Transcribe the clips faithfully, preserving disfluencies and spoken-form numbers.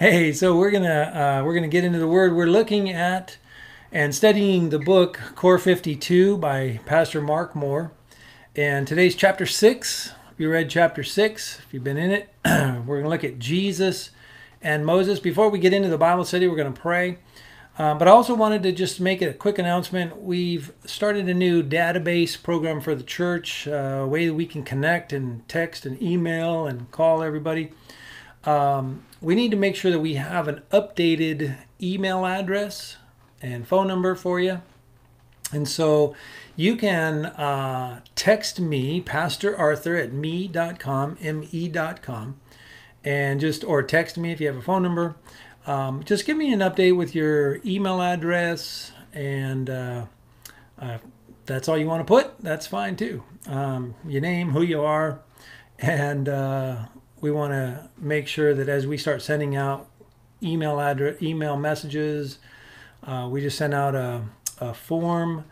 Hey, so we're gonna uh, we're gonna get into the Word. We're looking at and studying the book Core fifty-two by Pastor Mark Moore, and today's chapter six. If you read chapter six, if you've been in it, we're gonna look at Jesus and Moses. Before we get into the Bible study, we're gonna pray. Um, but I also wanted to just make a quick announcement. We've started a new database program for the church, uh, a way that we can connect and text and email and call everybody. Um, we need to make sure that we have an updated email address and phone number for you. And so you can uh, text me, Pastor Arthur, at me dot com, M E dot com, and just, or text me if you have a phone number. Um, just give me an update with your email address, and uh, uh, that's all you want to put. That's fine too. Um, your name, who you are, and uh, we want to make sure that as we start sending out email address, email messages, uh, we just send out a, a form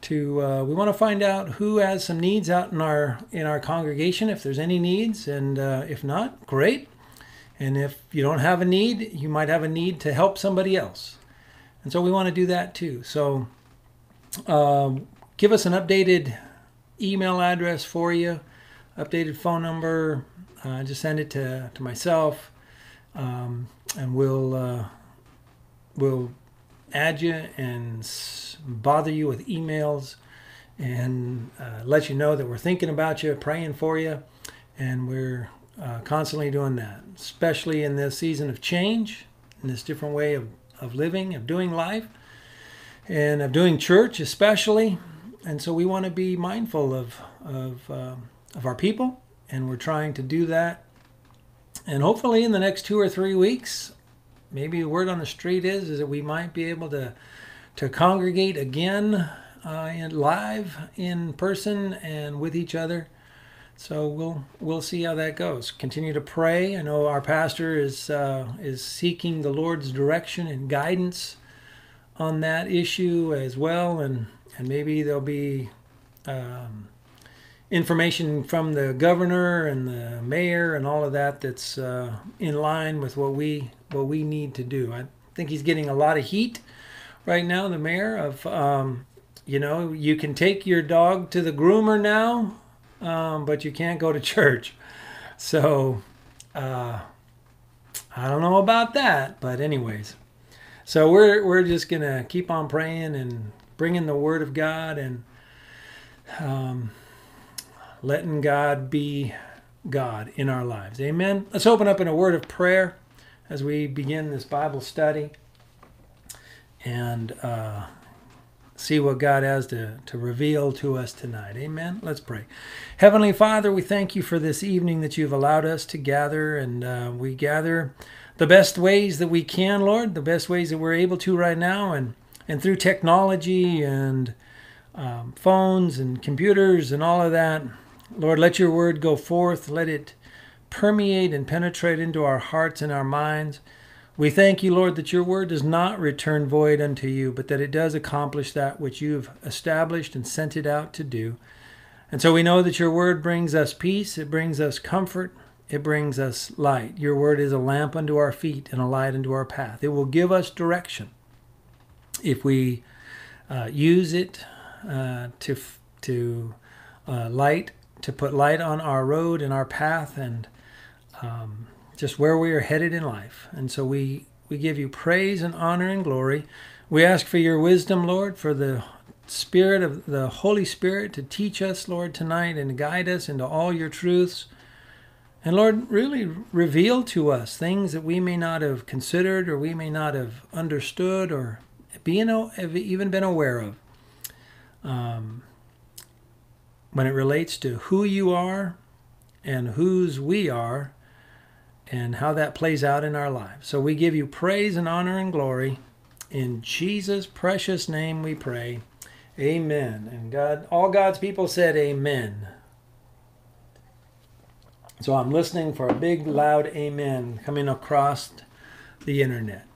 to. Uh, we want to find out who has some needs out in our in our congregation. If there's any needs, and uh, if not, great. And if you don't have a need, you might have a need to help somebody else. And so we want to do that too. So uh, give us an updated email address for you, updated phone number. Uh, just send it to, to myself, um, and we'll, uh, we'll add you and bother you with emails and uh, let you know that we're thinking about you, praying for you, and we're... Uh, constantly doing that, especially in this season of change, in this different way of, of living, of doing life, and of doing church especially. And so we want to be mindful of, of, uh, of our people, and we're trying to do that. And hopefully in the next two or three weeks, maybe the word on the street is, is that we might be able to, to congregate again uh, in, live in person and with each other. So we'll we'll see how that goes. Continue to pray. I know our pastor is uh, is seeking the Lord's direction and guidance on that issue as well, and and maybe there'll be um, information from the governor and the mayor and all of that that's uh, in line with what we what we need to do. I think he's getting a lot of heat right now, the mayor, of um, you know, you can take your dog to the groomer now. Um, but you can't go to church. So uh, I don't know about that, but anyways. So we're, we're just going to keep on praying and bringing the Word of God and um, letting God be God in our lives. Amen. Let's open up in a word of prayer as we begin this Bible study and uh, see what God has to, to reveal to us tonight. Amen. Let's pray. Heavenly Father, we thank you for this evening that you've allowed us to gather, and uh, we gather the best ways that we can, Lord, the best ways that we're able to right now, and, and through technology and um, phones and computers and all of that. Lord, let your word go forth. Let it permeate and penetrate into our hearts and our minds. We thank you, Lord, that your word does not return void unto you, but that it does accomplish that which you've established and sent it out to do. And so we know that your word brings us peace, it brings us comfort, it brings us light. Your word is a lamp unto our feet and a light unto our path. It will give us direction if we uh, use it uh, to, to uh, light, to put light on our road and our path, and um, just where we are headed in life. And so we, we give you praise and honor and glory. We ask for your wisdom, Lord, for the Spirit of the Holy Spirit to teach us, Lord, tonight and guide us into all your truths. And Lord, really reveal to us things that we may not have considered, or we may not have understood, or being, have even been aware of. Um, when it relates to who you are and whose we are, and how that plays out in our lives. So we give you praise and honor and glory. In Jesus' precious name we pray. Amen. And God, all God's people said amen. So I'm listening for a big, loud amen coming across the internet.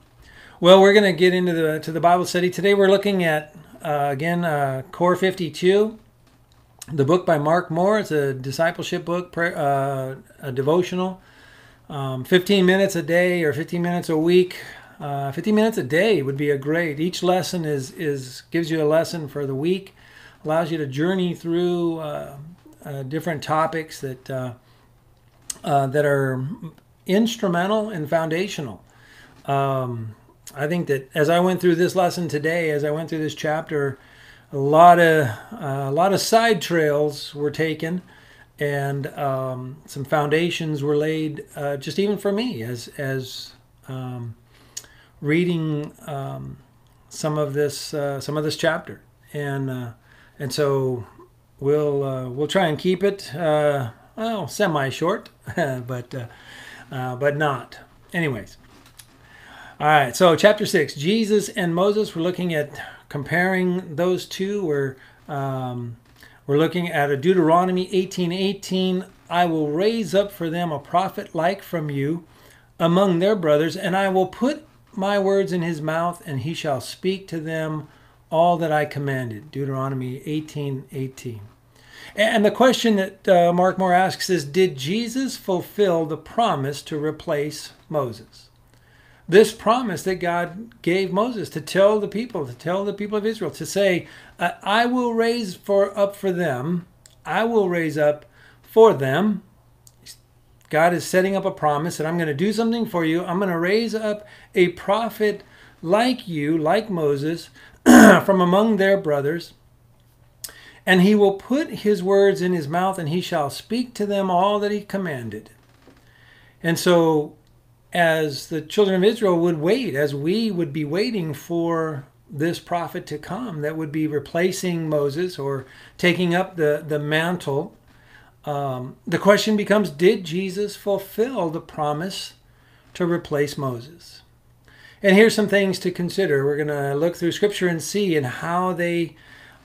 Well, we're going to get into the, to the Bible study. Today we're looking at, uh, again, uh, Core fifty-two, the book by Mark Moore. It's a discipleship book, prayer, uh, a devotional. um, fifteen minutes a day or fifteen minutes a week. Uh, fifteen minutes a day would be a great. Each lesson is is gives you a lesson for the week, allows you to journey through uh, uh, different topics that uh, uh, that are instrumental and foundational. Um, I think that as I went through this lesson today, as I went through this chapter, a lot of uh, a lot of side trails were taken, and um, some foundations were laid. Uh, just even for me, as as um, reading um, some of this uh, some of this chapter, and uh, and so we'll uh, we'll try and keep it uh, well semi short, but uh, uh, but not anyways. All right, so chapter six, Jesus and Moses. We're looking at comparing those two. We're um, we're looking at a Deuteronomy eighteen eighteen. I will raise up for them a prophet like from you, among their brothers, and I will put my words in his mouth, and he shall speak to them all that I commanded. Deuteronomy eighteen eighteen. And the question that uh, Mark Moore asks is, did Jesus fulfill the promise to replace Moses? This promise that God gave Moses to tell the people, to tell the people of Israel, to say, I will raise for up for them. I will raise up for them. God is setting up a promise that I'm going to do something for you. I'm going to raise up a prophet like you, like Moses, from among their brothers. And he will put his words in his mouth, and he shall speak to them all that he commanded. And so, as the children of Israel would wait, as we would be waiting for this prophet to come, that would be replacing Moses or taking up the, the mantle, Um, the question becomes, did Jesus fulfill the promise to replace Moses? And here's some things to consider. We're going to look through Scripture and see and how they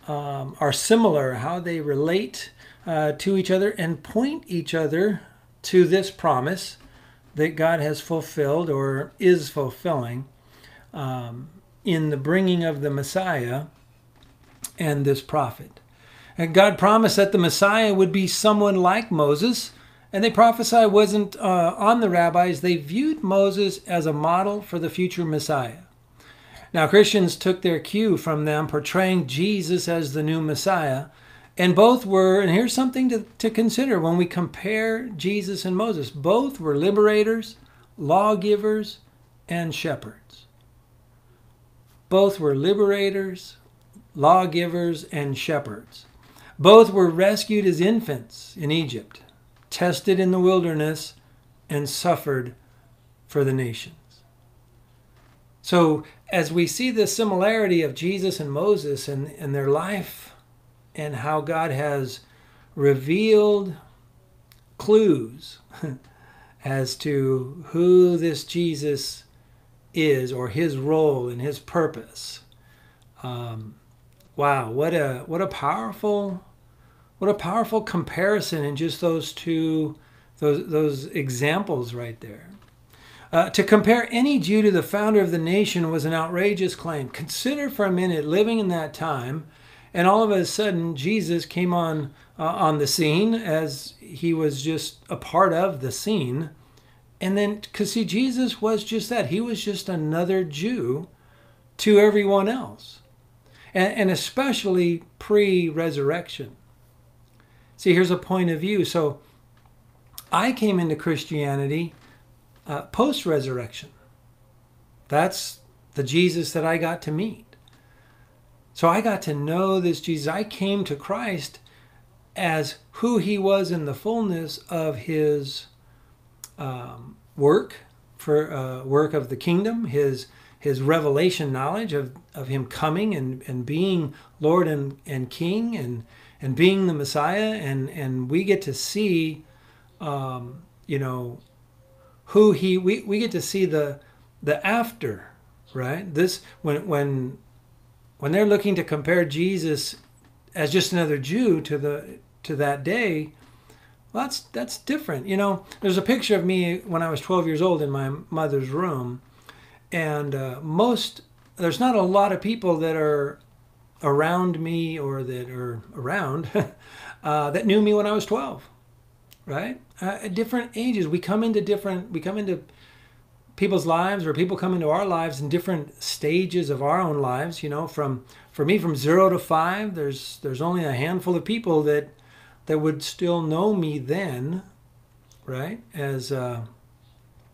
um, are similar, how they relate uh, to each other and point each other to this promise that God has fulfilled or is fulfilling um, in the bringing of the Messiah and this prophet. And God promised that the Messiah would be someone like Moses, and they prophesied wasn't uh, on the rabbis. They viewed Moses as a model for the future Messiah. Now, Christians took their cue from them, portraying Jesus as the new Messiah, and both were, and here's something to, to consider when we compare Jesus and Moses, both were liberators, lawgivers, and shepherds. Both were liberators, lawgivers, and shepherds. Both were rescued as infants in Egypt, tested in the wilderness, and suffered for the nations. So as we see the similarity of Jesus and Moses and, and their life and how God has revealed clues as to who this Jesus is or his role and his purpose. Um, wow, what a what a powerful what a powerful comparison in just those two those those examples right there. Uh, to compare any Jew to the founder of the nation was an outrageous claim. Consider for a minute living in that time, and all of a sudden Jesus came on uh, on the scene as he was just a part of the scene, and then because see Jesus was just that he was just another Jew to everyone else. And especially pre-resurrection. See, here's a point of view. So I came into Christianity uh, post-resurrection. That's the Jesus that I got to meet. So I got to know this Jesus. I came to Christ as who he was in the fullness of his um, work, for uh, work of the kingdom, his His revelation knowledge of, of him coming and, and being Lord and, and King and, and being the Messiah. And, and we get to see, um, you know, who he, we, we get to see the the after, right? This, when, when, when they're looking to compare Jesus as just another Jew to the, to that day, well, that's, that's different. You know, there's a picture of me when I was twelve years old in my mother's room. And uh, most, there's not a lot of people that are around me or that are around uh, that knew me when I was twelve. right? Uh, at different ages, we come into different, we come into people's lives, or people come into our lives in different stages of our own lives. You know, from for me, from zero to five, there's there's only a handful of people that that would still know me then, right? As uh,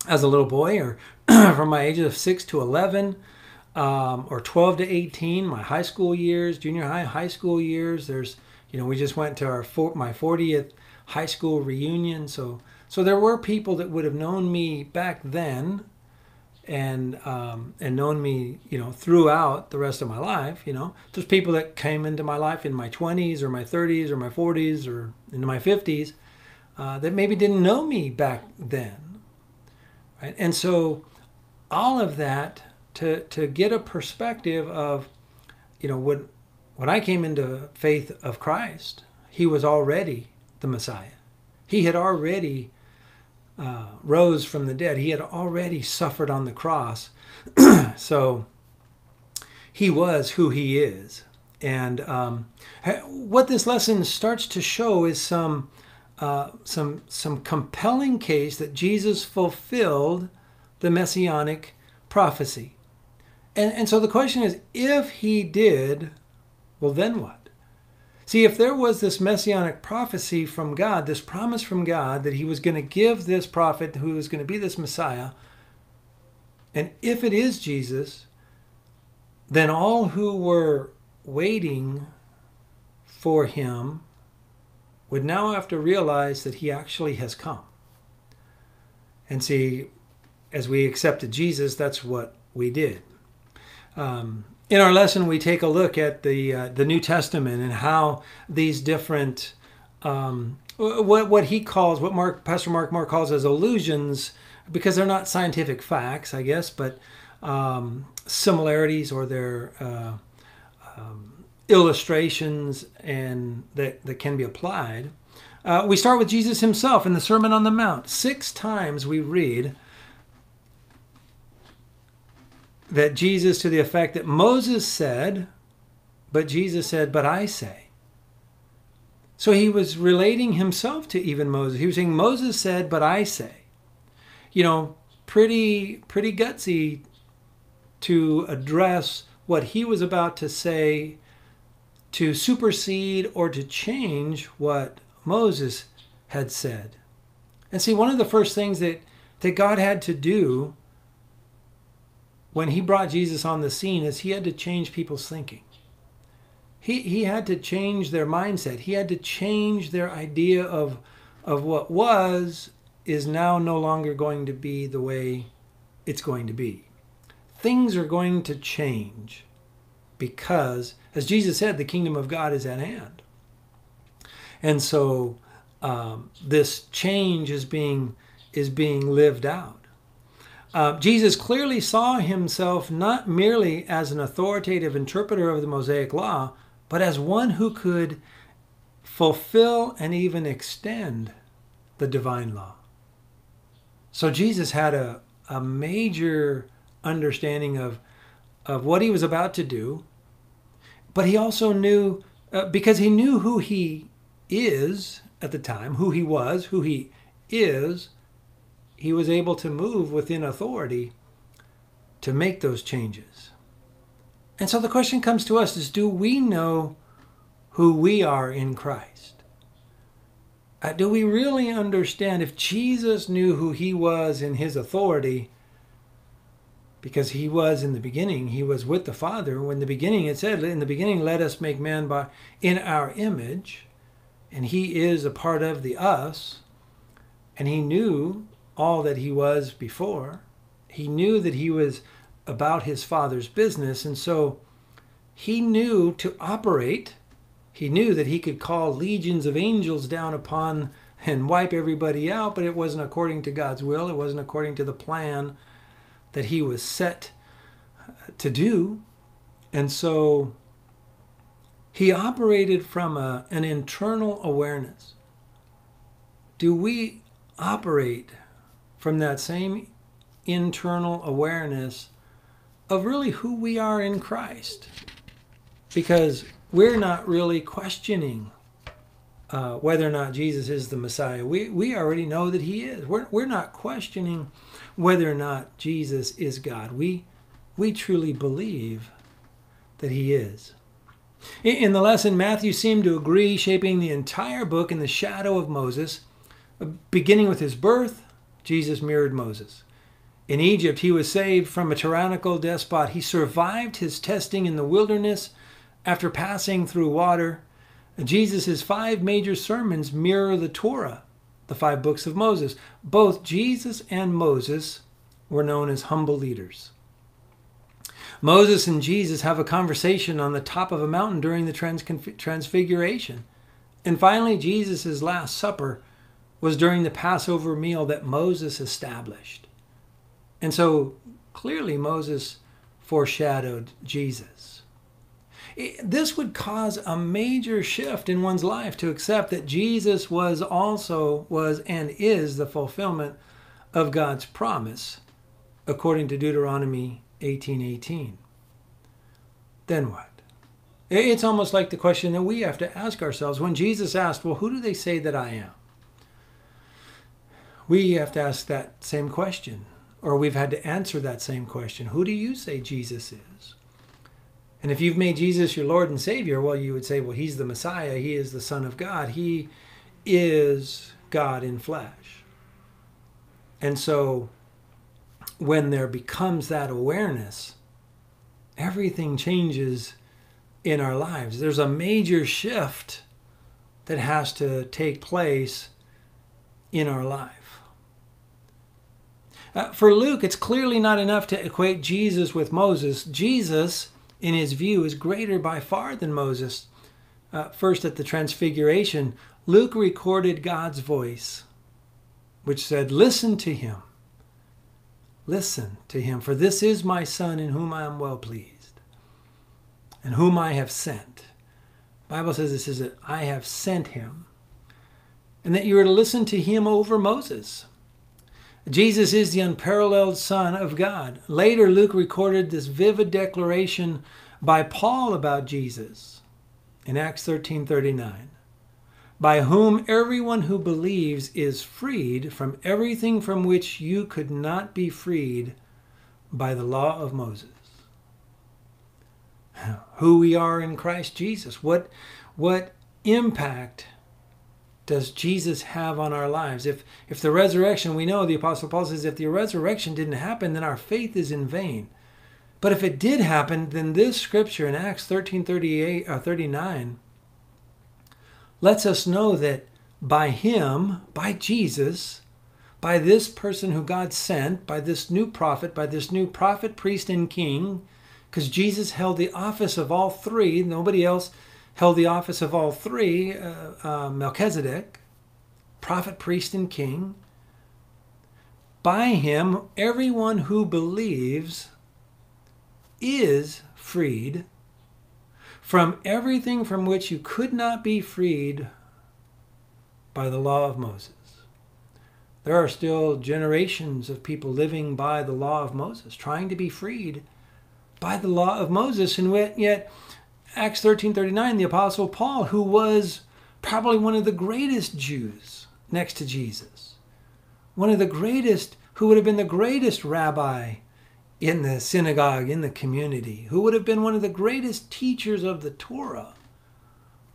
as a little boy, or from my ages of six to eleven. Um, or twelve to eighteen, my high school years, junior high, high school years. There's, you know, we just went to our four, my fortieth high school reunion. So, so there were people that would have known me back then, and um, and known me, you know, throughout the rest of my life. You know, there's people that came into my life in my twenties or my thirties or my forties or into my fifties uh, that maybe didn't know me back then, right? And so, all of that. To, to get a perspective of, you know, when, when I came into faith of Christ, he was already the Messiah. He had already uh, rose from the dead. He had already suffered on the cross. So he was who he is. And um, what this lesson starts to show is some, uh, some, some compelling case that Jesus fulfilled the messianic prophecy. And, and so the question is, if he did, well, then what? See, if there was this messianic prophecy from God, this promise from God that he was going to give this prophet who was going to be this Messiah, and if it is Jesus, then all who were waiting for him would now have to realize that he actually has come. And see, as we accepted Jesus, that's what we did. Um, in our lesson, we take a look at the uh, the New Testament and how these different um, what what he calls what Mark Pastor Mark Moore calls as allusions, because they're not scientific facts, I guess, but um, similarities, or their uh, um, illustrations, and that that can be applied. Uh, we start with Jesus himself in the Sermon on the Mount. Six times we read that Jesus, to the effect that Moses said, but Jesus said, but I say. So he was relating himself to even Moses. He was saying, Moses said, but I say. You know, pretty, pretty gutsy to address what he was about to say, to supersede or to change what Moses had said. And see, one of the first things that, that God had to do when he brought Jesus on the scene is he had to change people's thinking. He, he had to change their mindset. He had to change their idea of, of what was is now no longer going to be the way it's going to be. Things are going to change because, as Jesus said, the kingdom of God is at hand. And so um, this change is being, is being lived out. Uh, Jesus clearly saw himself not merely as an authoritative interpreter of the Mosaic Law, but as one who could fulfill and even extend the divine law. So Jesus had a, a major understanding of, of what he was about to do, but he also knew, uh, because he knew who he is at the time, who he was, who he is, he was able to move within authority to make those changes. And so the question comes to us is, do we know who we are in Christ? Uh, do we really understand, if Jesus knew who he was in his authority, because he was in the beginning, he was with the Father. When the beginning, it said, in the beginning, let us make man by in our image. And he is a part of the us. And he knew all that he was before. He knew that he was about his Father's business, and so he knew to operate. He knew that he could call legions of angels down upon and wipe everybody out, but it wasn't according to God's will. It wasn't according to the plan that he was set to do. And so he operated from a, an internal awareness. Do we operate from that same internal awareness of really who we are in Christ? Because we're not really questioning uh, whether or not Jesus is the Messiah. We, we already know that he is. We're, we're not questioning whether or not Jesus is God. We, we truly believe that he is. In, in the lesson, Matthew seemed to agree, shaping the entire book in the shadow of Moses. Beginning with his birth, Jesus mirrored Moses. In Egypt, he was saved from a tyrannical despot. He survived his testing in the wilderness after passing through water. Jesus' five major sermons mirror the Torah, the five books of Moses. Both Jesus and Moses were known as humble leaders. Moses and Jesus have a conversation on the top of a mountain during the transfiguration. And finally, Jesus' Last Supper was during the Passover meal that Moses established. And so clearly Moses foreshadowed Jesus. This would cause a major shift in one's life to accept that Jesus was also, was and is the fulfillment of God's promise, according to Deuteronomy eighteen eighteen. Then what? It's almost like the question that we have to ask ourselves. When Jesus asked, well, who do they say that I am? We have to ask that same question, or we've had to answer that same question. Who do you say Jesus is? And if you've made Jesus your Lord and Savior, well, you would say, well, he's the Messiah. He is the Son of God. He is God in flesh. And so when there becomes that awareness, everything changes in our lives. There's a major shift that has to take place in our life. Uh, for Luke, it's clearly not enough to equate Jesus with Moses. Jesus, in his view, is greater by far than Moses. Uh, first, at the Transfiguration, Luke recorded God's voice, which said, listen to him. Listen to him, for this is my Son in whom I am well pleased, and whom I have sent. The Bible says this is it, I have sent him, and that you are to listen to him over Moses. Jesus is the unparalleled Son of God. Later, Luke recorded this vivid declaration by Paul about Jesus in Acts thirteen thirty-nine, by whom everyone who believes is freed from everything from which you could not be freed by the law of Moses. Who we are in Christ Jesus. What, what impact does Jesus have on our lives? If, if the resurrection, we know the Apostle Paul says, if the resurrection didn't happen, then our faith is in vain. But if it did happen, then this scripture in Acts thirteen thirty-eight or thirty-nine lets us know that by him, by Jesus, by this person who God sent, by this new prophet, by this new prophet, priest, and king, because Jesus held the office of all three, nobody else held the office of all three, uh, uh, Melchizedek, prophet, priest, and king. By him, everyone who believes is freed from everything from which you could not be freed by the law of Moses. There are still generations of people living by the law of Moses, trying to be freed by the law of Moses, and yet Acts thirteen thirty-nine, the Apostle Paul, who was probably one of the greatest Jews next to Jesus, one of the greatest, who would have been the greatest rabbi in the synagogue, in the community, who would have been one of the greatest teachers of the Torah,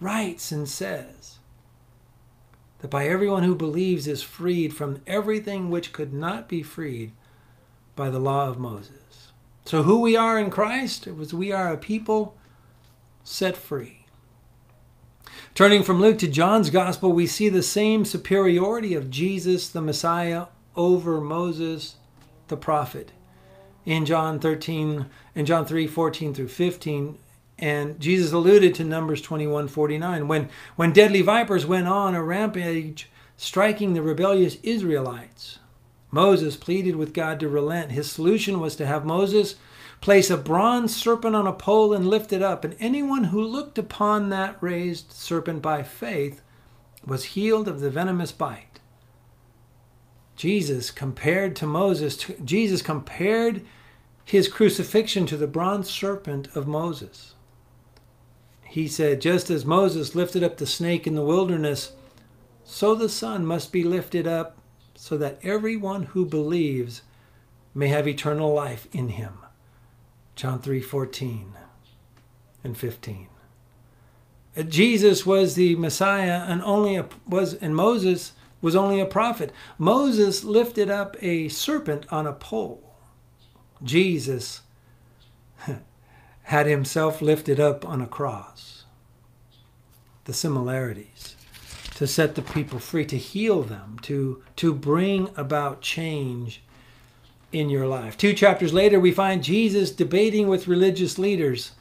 writes and says that by everyone who believes is freed from everything which could not be freed by the law of Moses. So who we are in Christ, it was we are a people set free. Turning from Luke to John's Gospel, we see the same superiority of Jesus, the Messiah, over Moses, the prophet. In John thirteen, in John three, fourteen through fifteen, and Jesus alluded to Numbers twenty-one forty-nine, when, when deadly vipers went on a rampage, striking the rebellious Israelites. Moses pleaded with God to relent. His solution was to have Moses place a bronze serpent on a pole and lift it up, and anyone who looked upon that raised serpent by faith was healed of the venomous bite. Jesus compared to Moses, to, Jesus compared his crucifixion to the bronze serpent of Moses. he said, just as Moses lifted up the snake in the wilderness, so the Son must be lifted up, so that everyone who believes may have eternal life in him. John three fourteen and fifteen. Jesus was the Messiah, and only a, was and Moses was only a prophet. Moses lifted up a serpent on a pole. Jesus had himself lifted up on a cross. The similarities to set the people free, to heal them, to, to bring about change in your life. Two chapters later, we find Jesus debating with religious leaders.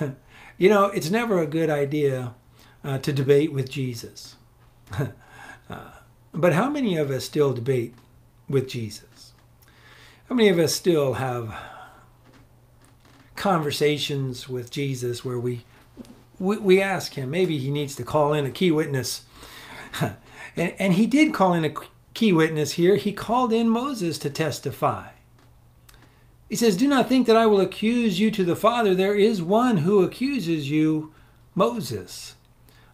You know, it's never a good idea uh, to debate with Jesus. uh, but how many of us still debate with Jesus? How many of us still have conversations with Jesus where we, we, we ask him, maybe he needs to call in a key witness? and, and he did call in a key witness here. He called in Moses to testify. He says, do not think that I will accuse you to the Father. There is one who accuses you, Moses,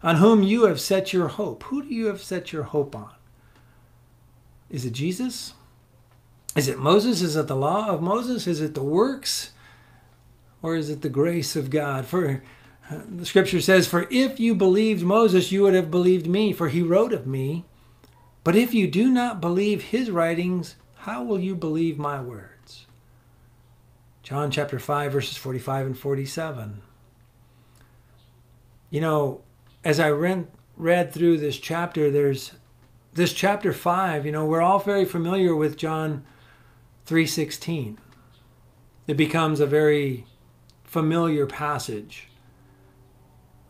on whom you have set your hope. Who do you have set your hope on? Is it Jesus? Is it Moses? Is it the law of Moses? Is it the works? Or is it the grace of God? For uh, the scripture says, for if you believed Moses, you would have believed me, for he wrote of me. But if you do not believe his writings, how will you believe my word? John chapter five, verses forty-five and forty-seven. You know, as I read, read through this chapter, there's this chapter five, you know, we're all very familiar with John three sixteen. It becomes a very familiar passage.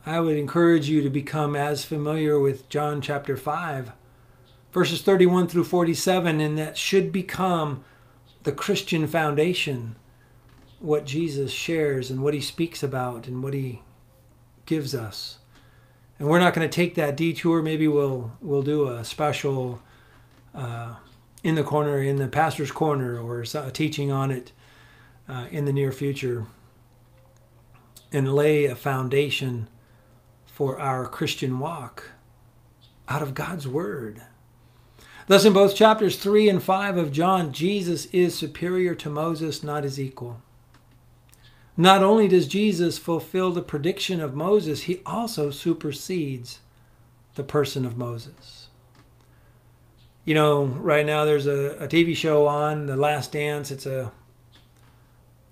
I would encourage you to become as familiar with John chapter five, verses thirty-one through forty-seven, and that should become the Christian foundation, what Jesus shares and what he speaks about and what he gives us. And we're not going to take that detour. Maybe we'll we'll do a special uh, in the corner, in the pastor's corner, or a teaching on it uh, in the near future, and lay a foundation for our Christian walk out of God's word. Thus, in both chapters three and five of John, Jesus is superior to Moses, not his equal. Not only does Jesus fulfill the prediction of Moses, he also supersedes the person of Moses. You know, right now there's a, a T V show on, The Last Dance. It's a,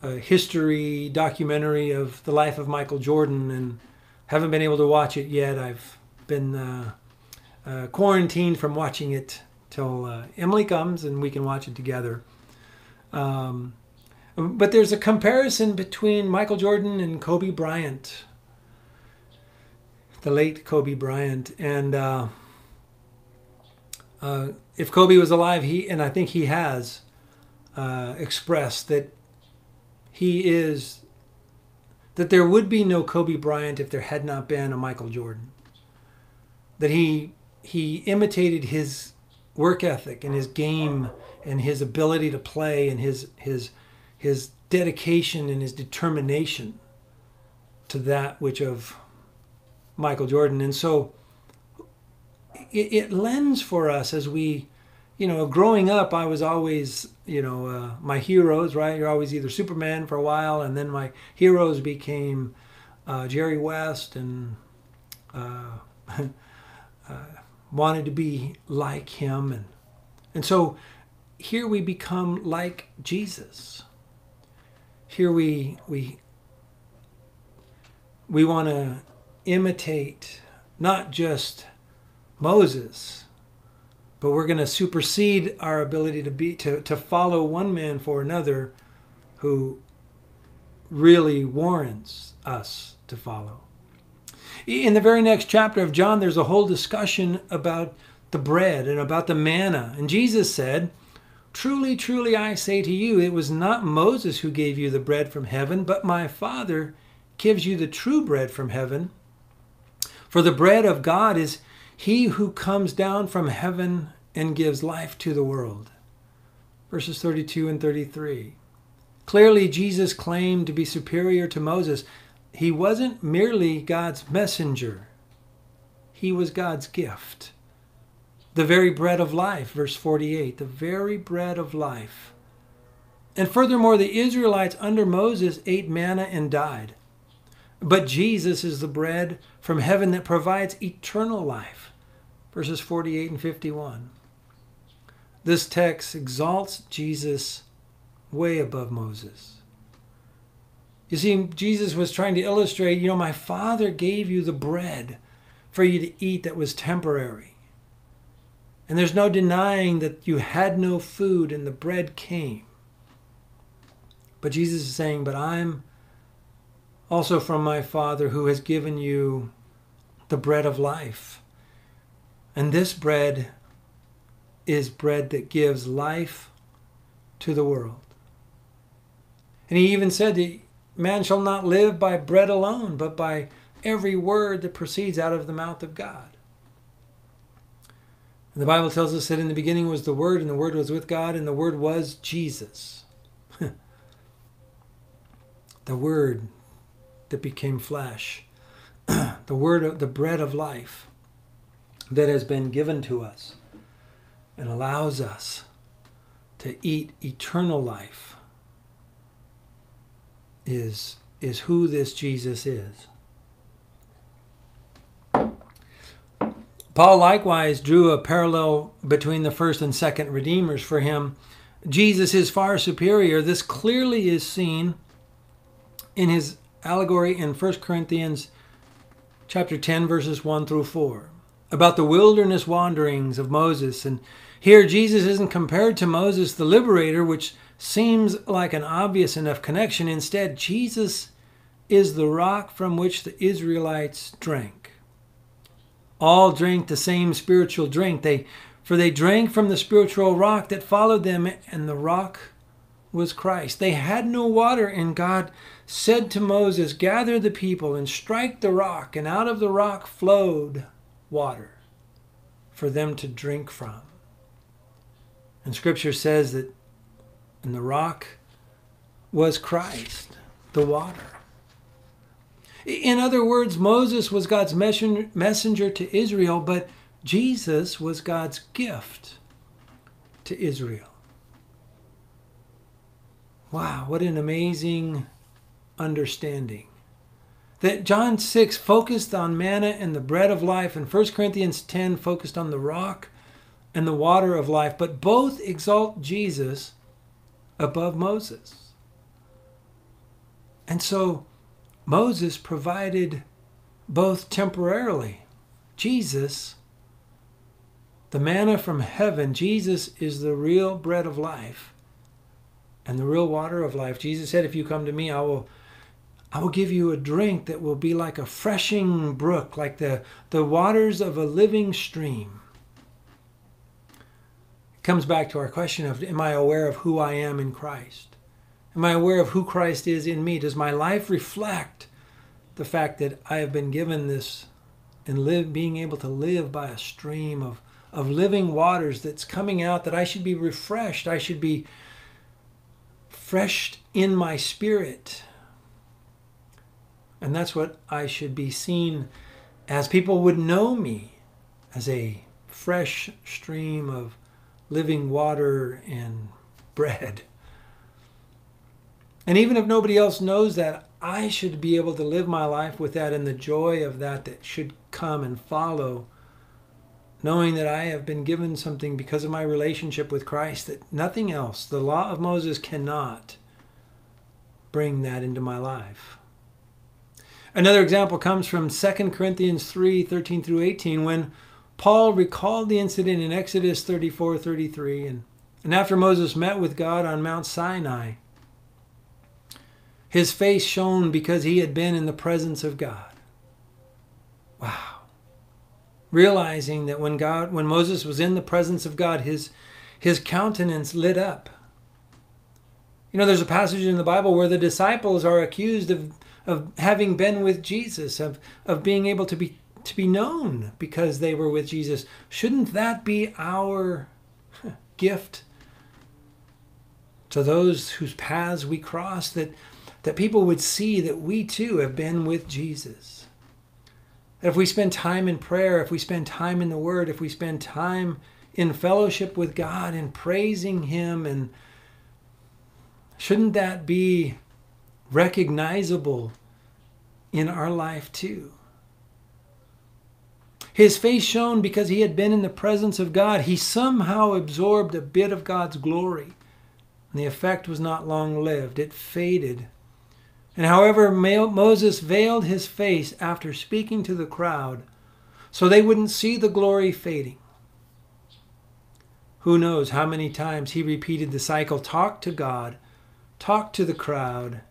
a history documentary of the life of Michael Jordan, and haven't been able to watch it yet. I've been uh, uh, quarantined from watching it till uh, Emily comes and we can watch it together. Um... But there's a comparison between Michael Jordan and Kobe Bryant, the late Kobe Bryant. And uh, uh, if Kobe was alive, he, and I think he has uh, expressed that he is, that there would be no Kobe Bryant if there had not been a Michael Jordan. That he, he imitated his work ethic and his game and his ability to play and his, his, his dedication and his determination to that which of Michael Jordan. And so it, it lends for us as we, you know, growing up, I was always, you know, uh, my heroes, right? You're always either Superman for a while, and then my heroes became uh, Jerry West, and uh, uh, wanted to be like him. And, and so here we become like Jesus. Here we we we want to imitate not just Moses, but we're going to supersede our ability to be to, to follow one man for another who really warrants us to follow. In the very next chapter of John, there's a whole discussion about the bread and about the manna. And Jesus said, truly, truly, I say to you, it was not Moses who gave you the bread from heaven, but my Father gives you the true bread from heaven. For the bread of God is he who comes down from heaven and gives life to the world. Verses thirty-two and thirty-three. Clearly, Jesus claimed to be superior to Moses. he wasn't merely God's messenger. He was God's gift. The very bread of life, verse forty-eight, the very bread of life. And furthermore, the Israelites under Moses ate manna and died. But Jesus is the bread from heaven that provides eternal life, verses forty-eight and fifty-one. This text exalts Jesus way above Moses. You see, Jesus was trying to illustrate, you know, my Father gave you the bread for you to eat that was temporary. And there's no denying that you had no food and the bread came. But Jesus is saying, but I'm also from my Father who has given you the bread of life. And this bread is bread that gives life to the world. And he even said that man shall not live by bread alone, but by every word that proceeds out of the mouth of God. And the Bible tells us that in the beginning was the Word, and the Word was with God, and the Word was Jesus. The Word that became flesh. The Word, of, the bread of life that has been given to us and allows us to eat eternal life is, is who this Jesus is. Paul likewise drew a parallel between the first and second redeemers. For him, Jesus is far superior. This clearly is seen in his allegory in First Corinthians chapter ten, verses one through four, about the wilderness wanderings of Moses. And here Jesus isn't compared to Moses the liberator, which seems like an obvious enough connection. Instead, Jesus is the rock from which the Israelites drank. All drank the same spiritual drink, they, for they drank from the spiritual rock that followed them, and the rock was Christ. They had no water, and God said to Moses, gather the people and strike the rock, and out of the rock flowed water for them to drink from. And Scripture says that and the rock was Christ, the water. In other words, Moses was God's messenger to Israel, but Jesus was God's gift to Israel. Wow, what an amazing understanding. That John six focused on manna and the bread of life, and First Corinthians ten focused on the rock and the water of life, but both exalt Jesus above Moses. And so Moses provided both temporarily. Jesus, the manna from heaven, Jesus is the real bread of life and the real water of life. Jesus said, if you come to me, I will I will give you a drink that will be like a freshing brook, like the, the waters of a living stream. It comes back to our question of, am I aware of who I am in Christ? Am I aware of who Christ is in me? Does my life reflect the fact that I have been given this and live, being able to live by a stream of, of living waters that's coming out, that I should be refreshed, I should be freshed in my spirit? And that's what I should be seen as. People would know me as a fresh stream of living water and bread. And even if nobody else knows that, I should be able to live my life with that and the joy of that that should come and follow, knowing that I have been given something because of my relationship with Christ that nothing else, the law of Moses, cannot bring that into my life. Another example comes from Second Corinthians three, thirteen through eighteen, when Paul recalled the incident in Exodus thirty-four, thirty-three, and, and after Moses met with God on Mount Sinai, his face shone because he had been in the presence of God. Wow. Realizing that when God, when Moses was in the presence of God, his, his countenance lit up. You know, there's a passage in the Bible where the disciples are accused of, of having been with Jesus, of, of being able to be, to be known because they were with Jesus. Shouldn't that be our gift to those whose paths we cross, that that people would see that we too have been with Jesus. That if we spend time in prayer, if we spend time in the Word, if we spend time in fellowship with God and praising Him, and shouldn't that be recognizable in our life too? His face shone because he had been in the presence of God. He somehow absorbed a bit of God's glory. And the effect was not long-lived. It faded. And however, Moses veiled his face after speaking to the crowd so they wouldn't see the glory fading. Who knows how many times he repeated the cycle, talk to God, talk to the crowd,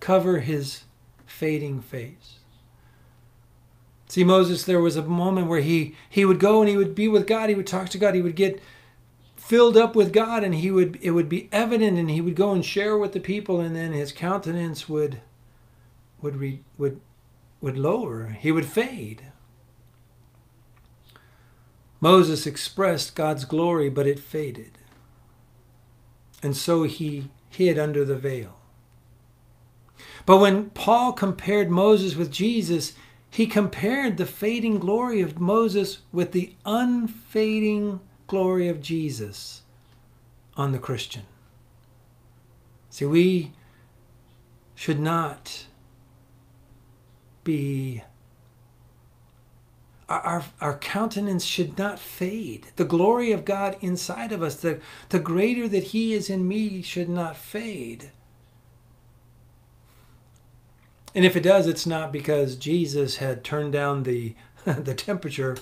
cover his fading face. See, Moses, there was a moment where he, he would go and he would be with God. He would talk to God. He would get filled up with God, and he would it would be evident, and he would go and share with the people, and then his countenance would would re, would would lower. He would fade. Moses expressed God's glory, but it faded. And so he hid under the veil. But when Paul compared Moses with Jesus, he compared the fading glory of Moses with the unfading glory of Jesus on the Christian. See, we should not be, our, our, our countenance should not fade. The glory of God inside of us, the, the greater that He is in me, should not fade. And if it does, it's not because Jesus had turned down the, the temperature.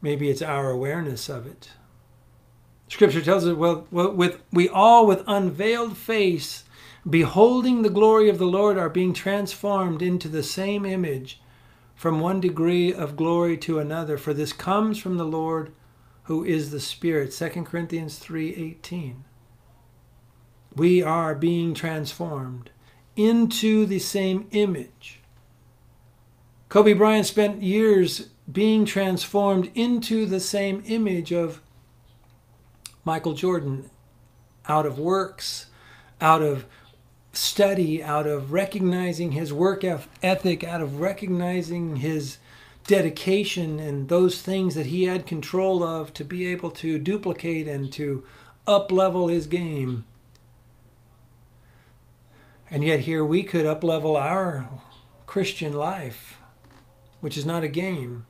Maybe it's our awareness of it. Scripture tells us, well, with, we all with unveiled face, beholding the glory of the Lord, are being transformed into the same image from one degree of glory to another. For this comes from the Lord who is the Spirit. Second Corinthians three eighteen. We are being transformed into the same image. Kobe Bryant spent years being transformed into the same image of Michael Jordan, out of works, out of study, out of recognizing his work ethic, out of recognizing his dedication and those things that he had control of to be able to duplicate and to up-level his game. And yet here we could uplevel our Christian life, which is not a game.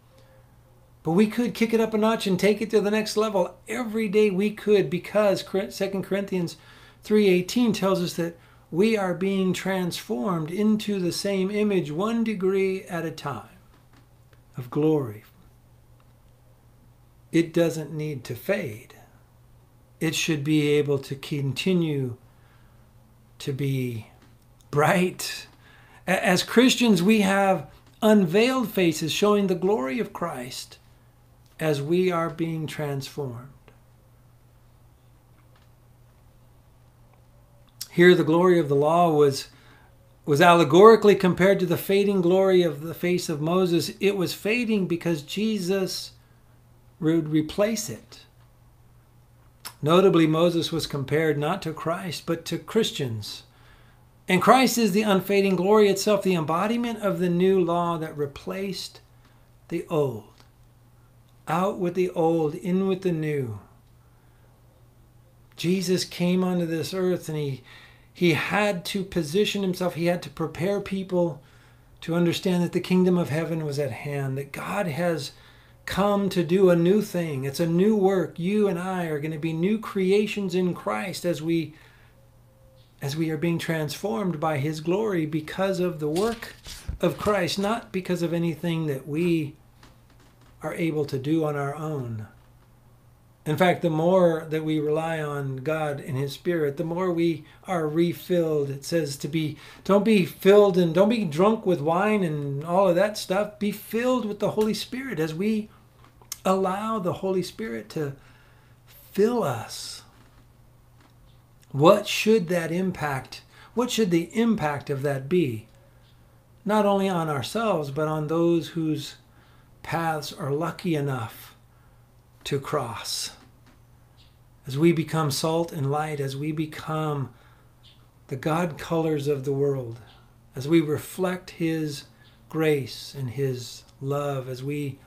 But we could kick it up a notch and take it to the next level. Every day we could, because Second Corinthians three eighteen tells us that we are being transformed into the same image one degree at a time of glory. It doesn't need to fade. It should be able to continue to be bright. As Christians, we have unveiled faces showing the glory of Christ as we are being transformed. Here, the glory of the law was, was allegorically compared to the fading glory of the face of Moses. It was fading because Jesus would replace it. Notably, Moses was compared not to Christ, but to Christians. And Christ is the unfading glory itself, the embodiment of the new law that replaced the old. Out with the old, in with the new. Jesus came onto this earth, and he, he had to position himself. He had to prepare people to understand that the kingdom of heaven was at hand, that God has come to do a new thing. It's a new work. You and I are going to be new creations in Christ as we as we are being transformed by His glory because of the work of Christ, not because of anything that we are able to do on our own. In fact, the more that we rely on God and His Spirit, the more we are refilled. It says to be, don't be filled and don't be drunk with wine and all of that stuff. Be filled with the Holy Spirit as we allow the Holy Spirit to fill us. What should that impact, what should the impact of that be? Not only on ourselves, but on those whose paths are lucky enough to cross. As we become salt and light, as we become the God colors of the world, as we reflect His grace and His love, as we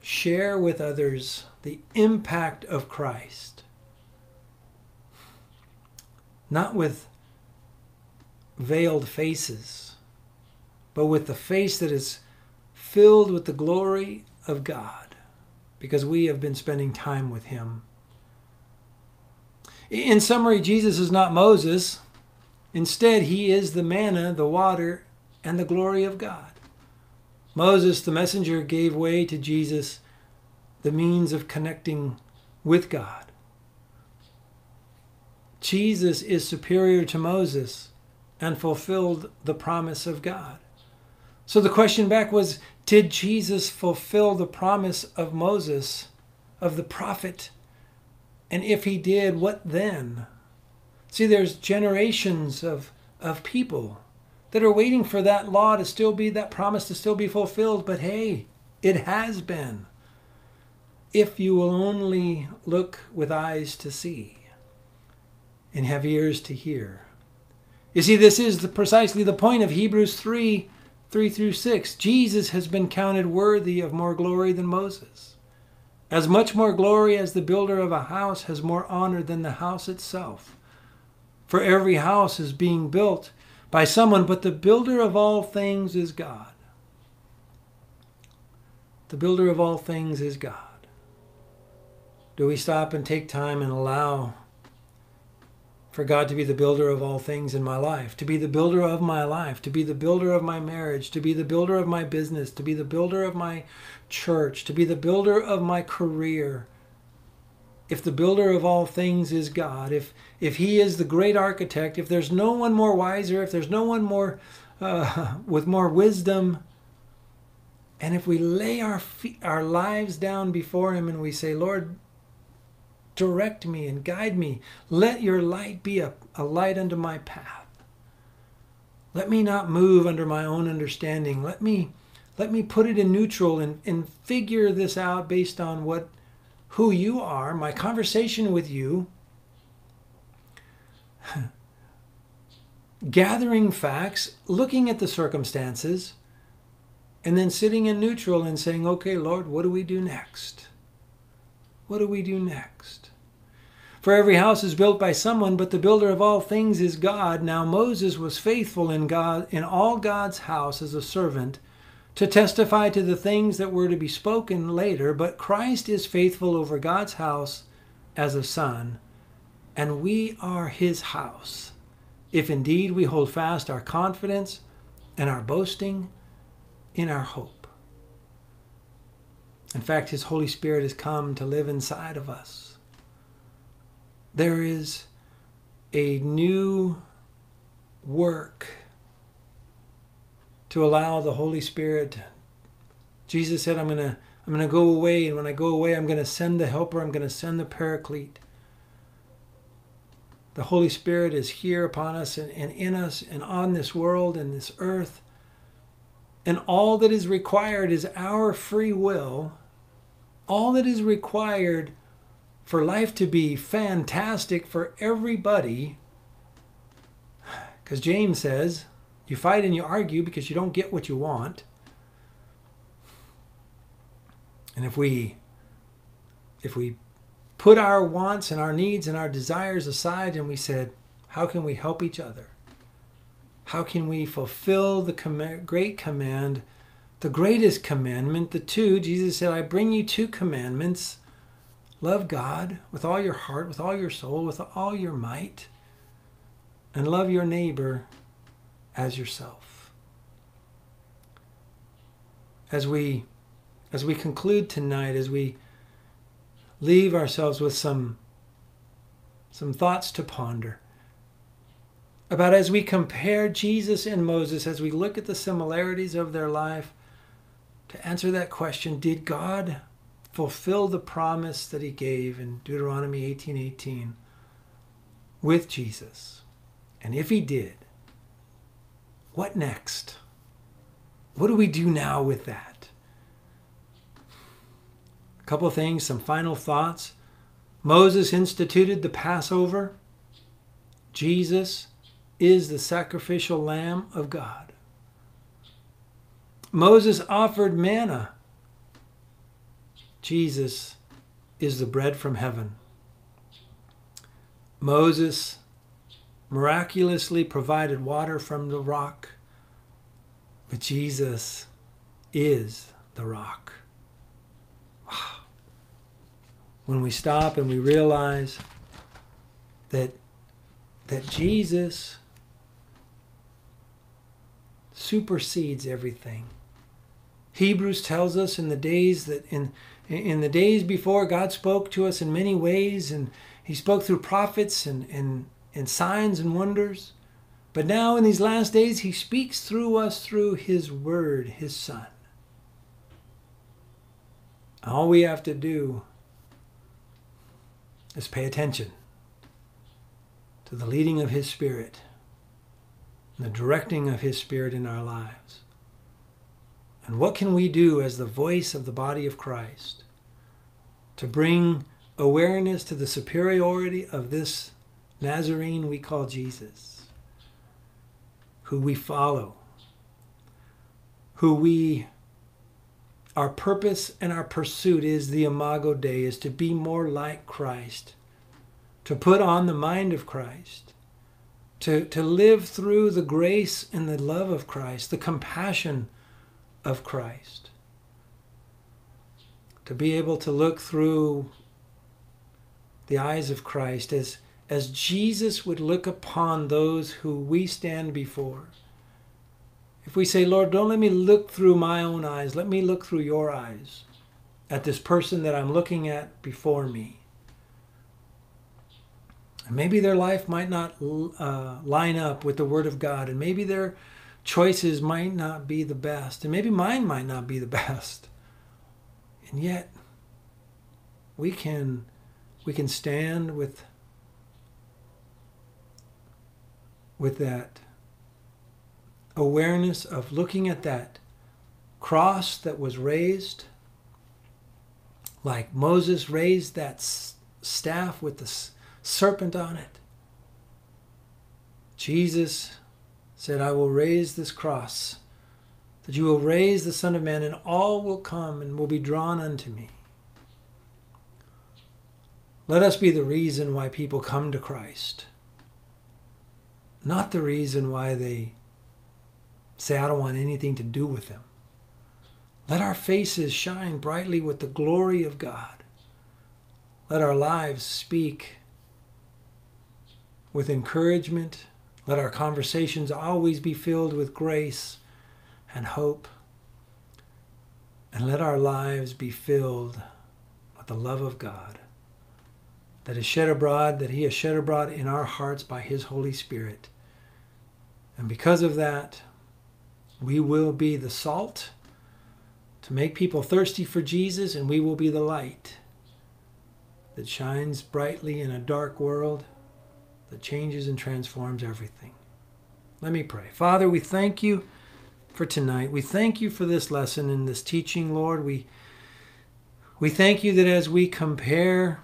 share with others the impact of Christ, not with veiled faces, but with the face that is filled with the glory of God, because we have been spending time with Him. In summary, Jesus is not Moses. Instead, He is the manna, the water, and the glory of God. Moses, the messenger, gave way to Jesus, the means of connecting with God. Jesus is superior to Moses and fulfilled the promise of God. So the question back was, did Jesus fulfill the promise of Moses, of the prophet? And if He did, what then? See, there's generations of, of people that are waiting for that law to still be, that promise to still be fulfilled. But hey, it has been, if you will only look with eyes to see and have ears to hear. You see, this is the, precisely the point of Hebrews three, three through six. Jesus has been counted worthy of more glory than Moses. As much more glory as the builder of a house has more honor than the house itself. For every house is being built by someone, but the builder of all things is God. The builder of all things is God. Do we stop and take time and allow for God to be the builder of all things in my life, to be the builder of my life, to be the builder of my marriage, to be the builder of my business, to be the builder of my church, to be the builder of my career? If the builder of all things is God, if if He is the great architect, if there's no one more wiser, if there's no one more uh, with more wisdom, and if we lay our feet, our lives down before Him and we say, Lord, direct me and guide me. Let your light be a, a light unto my path. Let me not move under my own understanding. Let me let me put it in neutral and, and figure this out based on what who you are, my conversation with you, gathering facts, looking at the circumstances, and then sitting in neutral and saying, okay, Lord, what do we do next? What do we do next? For every house is built by someone, but the builder of all things is God. Now Moses was faithful in God, in all God's house as a servant, to testify to the things that were to be spoken later, but Christ is faithful over God's house as a son, and we are His house, if indeed we hold fast our confidence and our boasting in our hope. In fact, His Holy Spirit has come to live inside of us. There is a new work to allow the Holy Spirit. Jesus said, I'm going to I'm going to go away, and when I go away, I'm going to send the helper, I'm going to send the paraclete. The Holy Spirit is here upon us and, and in us and on this world and this earth. And all that is required is our free will. All that is required for life to be fantastic for everybody, because James says, you fight and you argue because you don't get what you want. And if we if we put our wants and our needs and our desires aside and we said, how can we help each other? How can we fulfill the com- great command, the greatest commandment, the two? Jesus said, I bring you two commandments. Love God with all your heart, with all your soul, with all your might, and love your neighbor as yourself. As we as we conclude tonight, as we leave ourselves with some some thoughts to ponder about, as we compare Jesus and Moses, as we look at the similarities of their life, to answer that question, did God fulfill the promise that He gave in Deuteronomy eighteen eighteen with Jesus? And if He did, what next? What do we do now with that? A couple of things, some final thoughts. Moses instituted the Passover. Jesus is the sacrificial lamb of God. Moses offered manna. Jesus is the bread from heaven. Moses miraculously provided water from the rock, but Jesus is the rock. Wow. When we stop and we realize that, that Jesus supersedes everything. Hebrews tells us in the days that in in the days before, God spoke to us in many ways, and he spoke through prophets and and and signs and wonders. But now in these last days, he speaks through us through his word, his son. All we have to do is pay attention to the leading of his spirit, the directing of his spirit in our lives. And what can we do as the voice of the body of Christ to bring awareness to the superiority of this Nazarene we call Jesus, who we follow, who we, our purpose and our pursuit is the Imago Dei, is to be more like Christ, to put on the mind of Christ, to, to live through the grace and the love of Christ, the compassion of Christ, to be able to look through the eyes of Christ as, as Jesus would look upon those who we stand before. If we say, Lord, don't let me look through my own eyes, let me look through your eyes at this person that I'm looking at before me. And maybe their life might not uh, line up with the Word of God, and maybe their choices might not be the best, and maybe mine might not be the best, and yet we can we can stand with with that awareness of looking at that cross that was raised, like Moses raised that staff with the serpent on it. Jesus said, I will raise this cross, that you will raise the Son of Man, and all will come and will be drawn unto me. Let us be the reason why people come to Christ, not the reason why they say, I don't want anything to do with them. Let our faces shine brightly with the glory of God. Let our lives speak with encouragement. Let our conversations always be filled with grace and hope. And let our lives be filled with the love of God that is shed abroad, that he has shed abroad in our hearts by his Holy Spirit. And because of that, we will be the salt to make people thirsty for Jesus, and we will be the light that shines brightly in a dark world, that changes and transforms everything. Let me pray. Father, we thank you for tonight. We thank you for this lesson and this teaching, Lord. We, we thank you that as we compare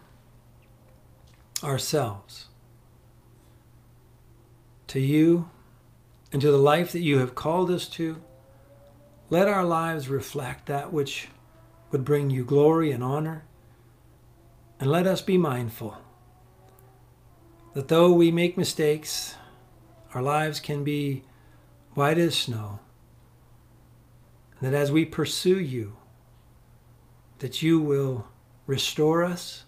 ourselves to you and to the life that you have called us to, let our lives reflect that which would bring you glory and honor. And let us be mindful that though we make mistakes, our lives can be white as snow. And that as we pursue you, that you will restore us,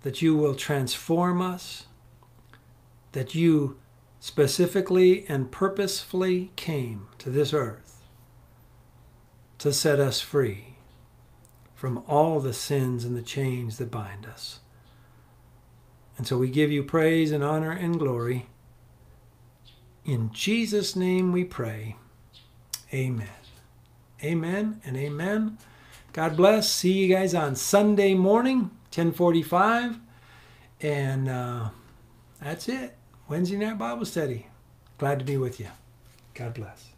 that you will transform us, that you specifically and purposefully came to this earth to set us free from all the sins and the chains that bind us. And so we give you praise and honor and glory. In Jesus' name we pray. Amen. Amen and amen. God bless. See you guys on Sunday morning, ten forty-five. And uh, that's it. Wednesday night Bible study. Glad to be with you. God bless.